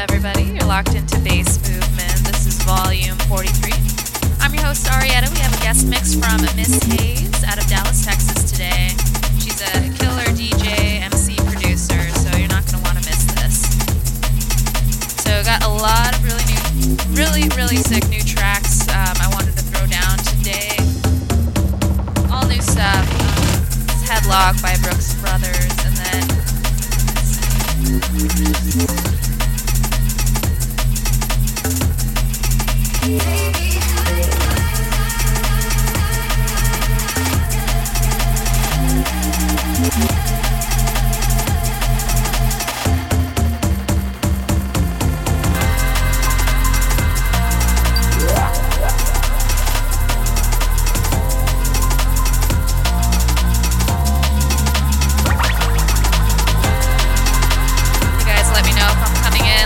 everybody? You're locked into Bass Movement. This is volume 43. I'm your host, Arietta. We have a guest mix from Miss Hayes out of Dallas, Texas today. She's a killer DJ, MC, producer, so you're not going to want to miss this. So got a lot of really sick new tracks I wanted to throw down today. All new stuff. It's Headlock by Brooks Brothers, and then you guys let me know if I'm coming in.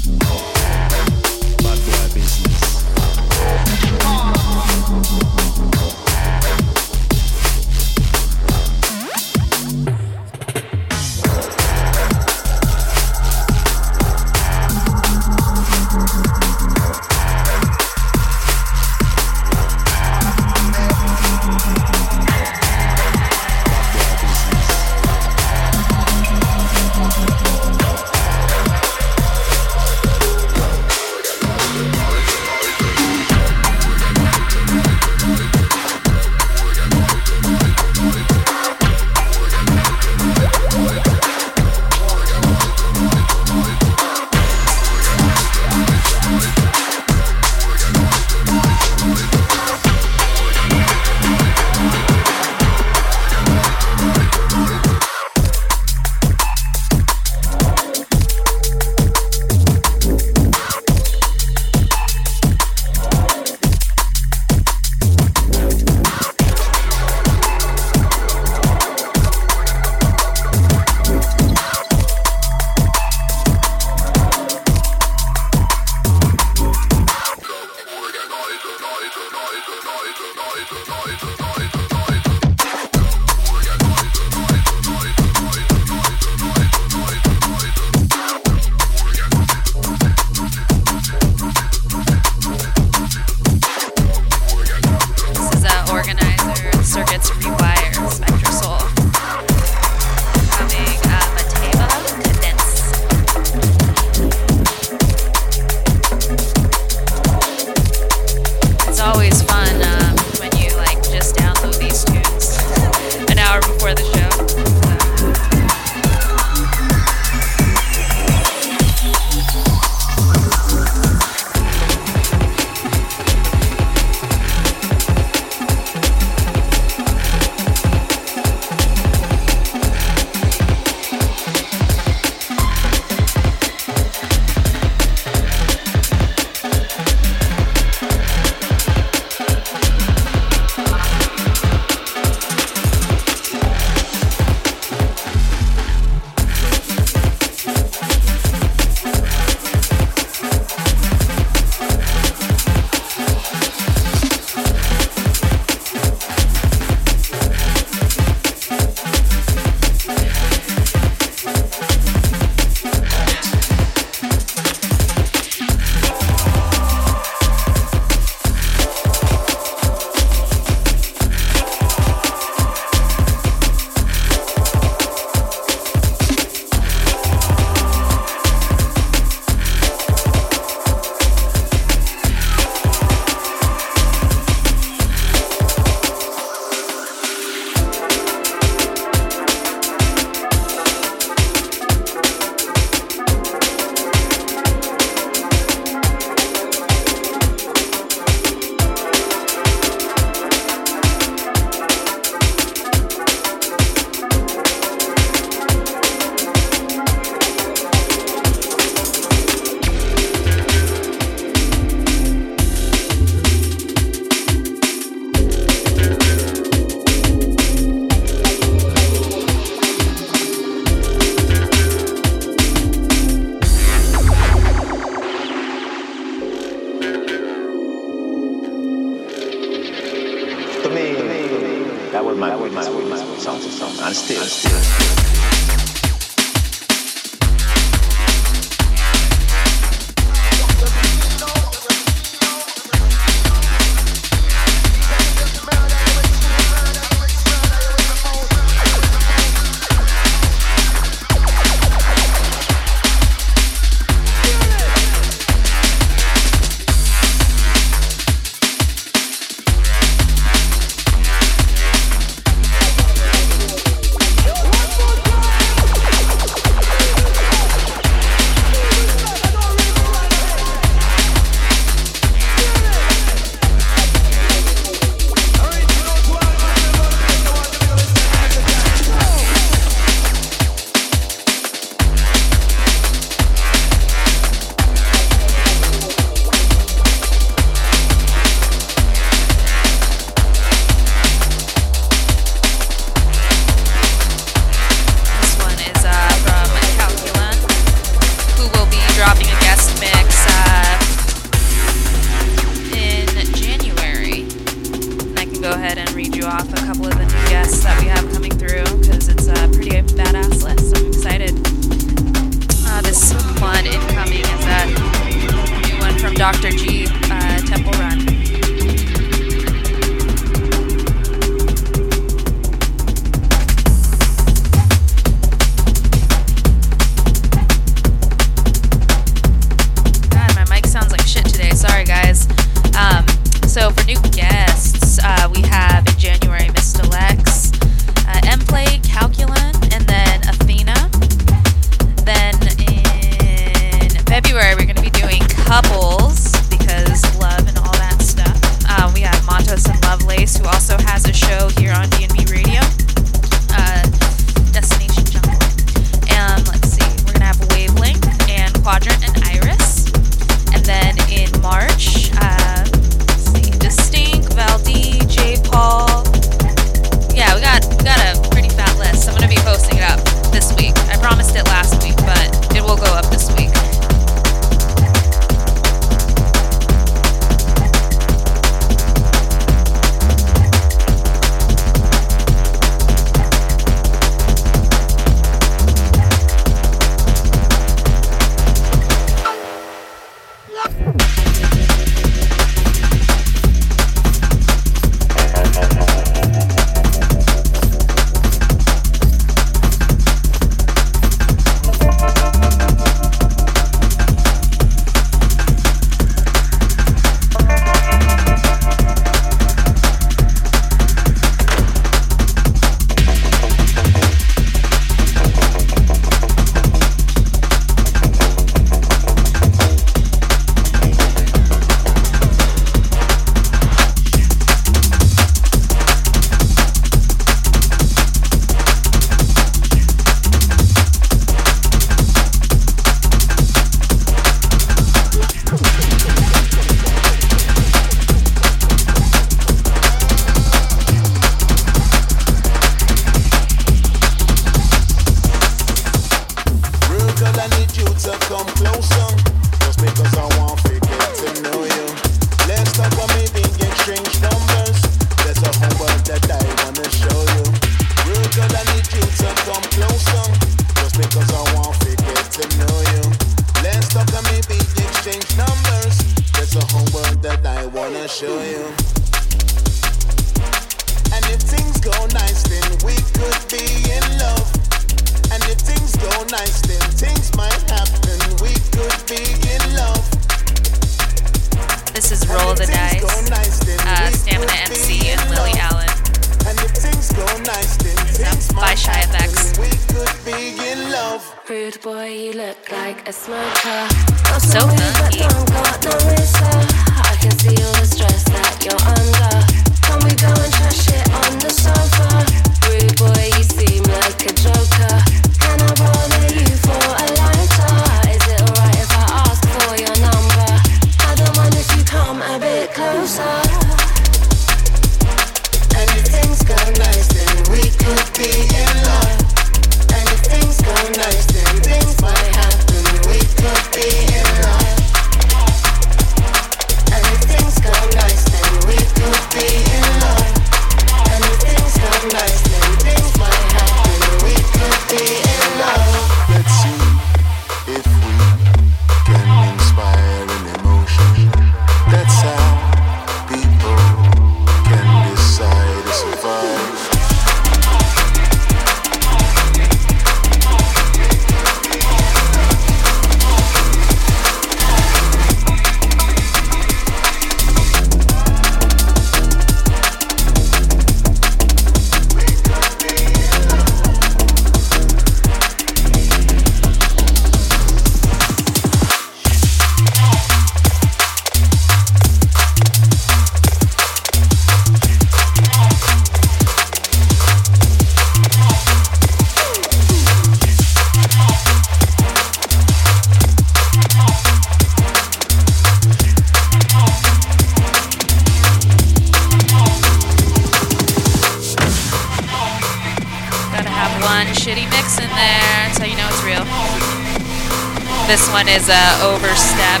Is Overstep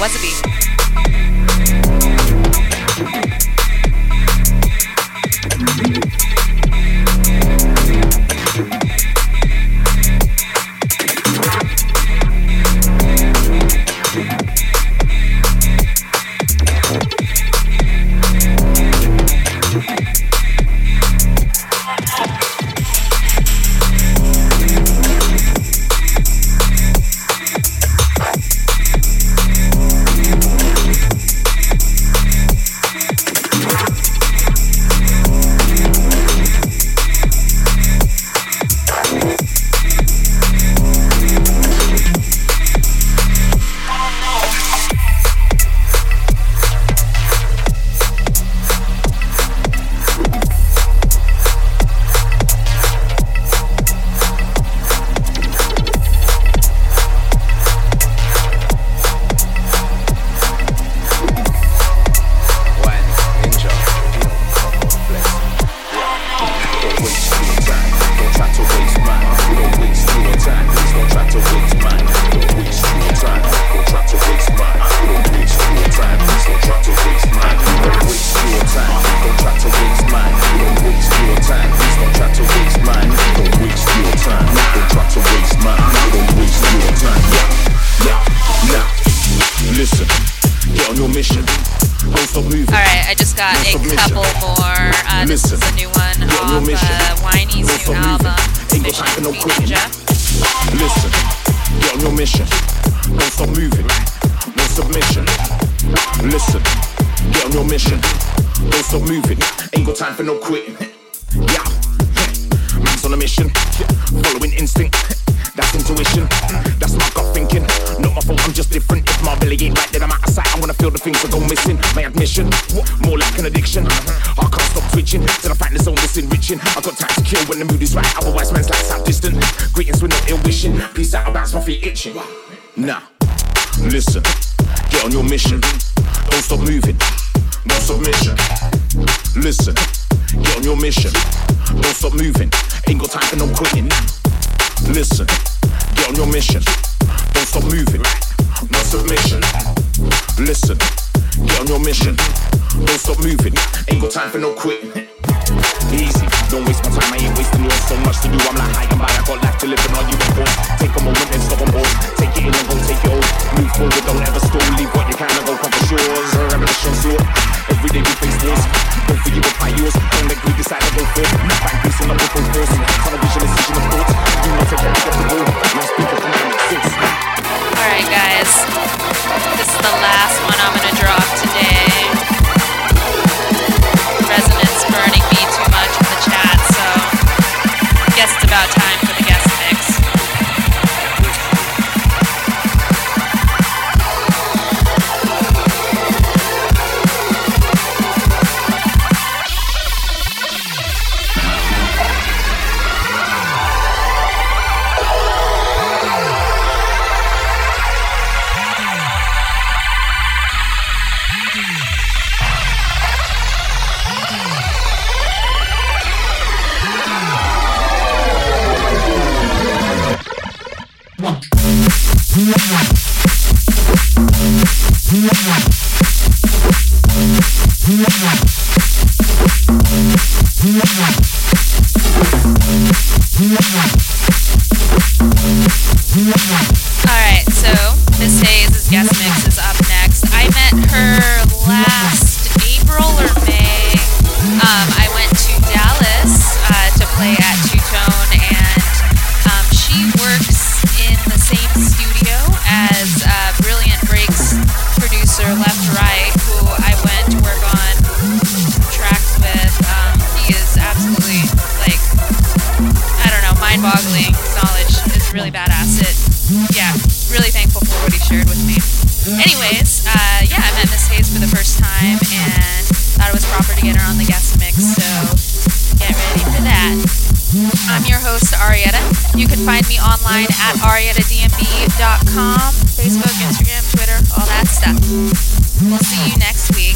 Wasabi. Listen, your mission. Don't stop moving, no submission. Listen, get on your mission. Don't stop moving, ain't got time for no quitting. Easy, don't waste my time, I ain't wasting yours. So much to do, I'm like high and by, I got life to live and all you want. Take a moment and stop on board. Take it in and go take it all. Move forward, don't ever stall. Leave what you can and go come for yours. Revolution's law, every day we face wars. Don't feel you will fight yours. Don't let greed decide to go forth. Find peace in the open force. Tunnel vision, decision of thoughts. Do not take everything off the wall. Now speak of human exists. Alright guys, this is the last one I'm gonna drop today. Resonance burning me too much in the chat, so I guess it's about time for the guest mix. At AriettaDMB.com, Facebook, Instagram, Twitter, all that stuff. We'll see you next week.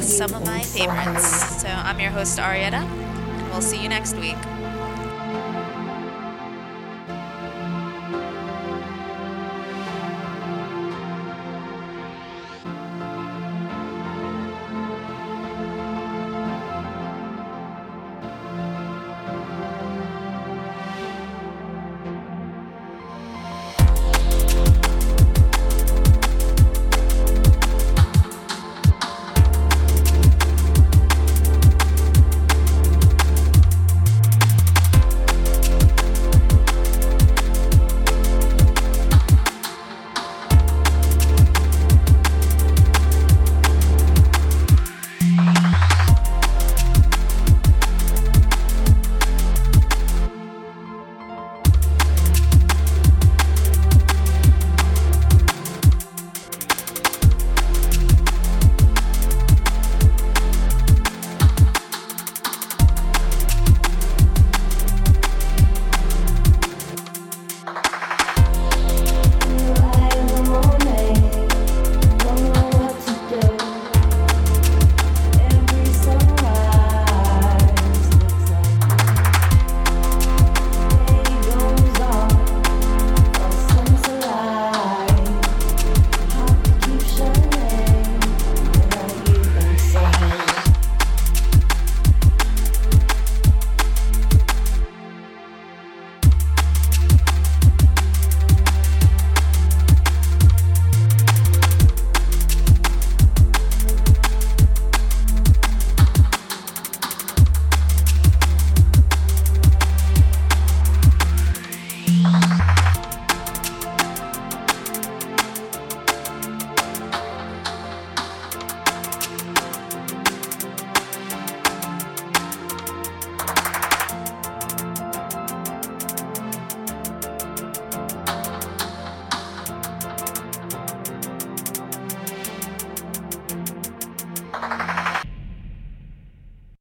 Some of my favorites. So I'm your host Arietta, and we'll see you next week.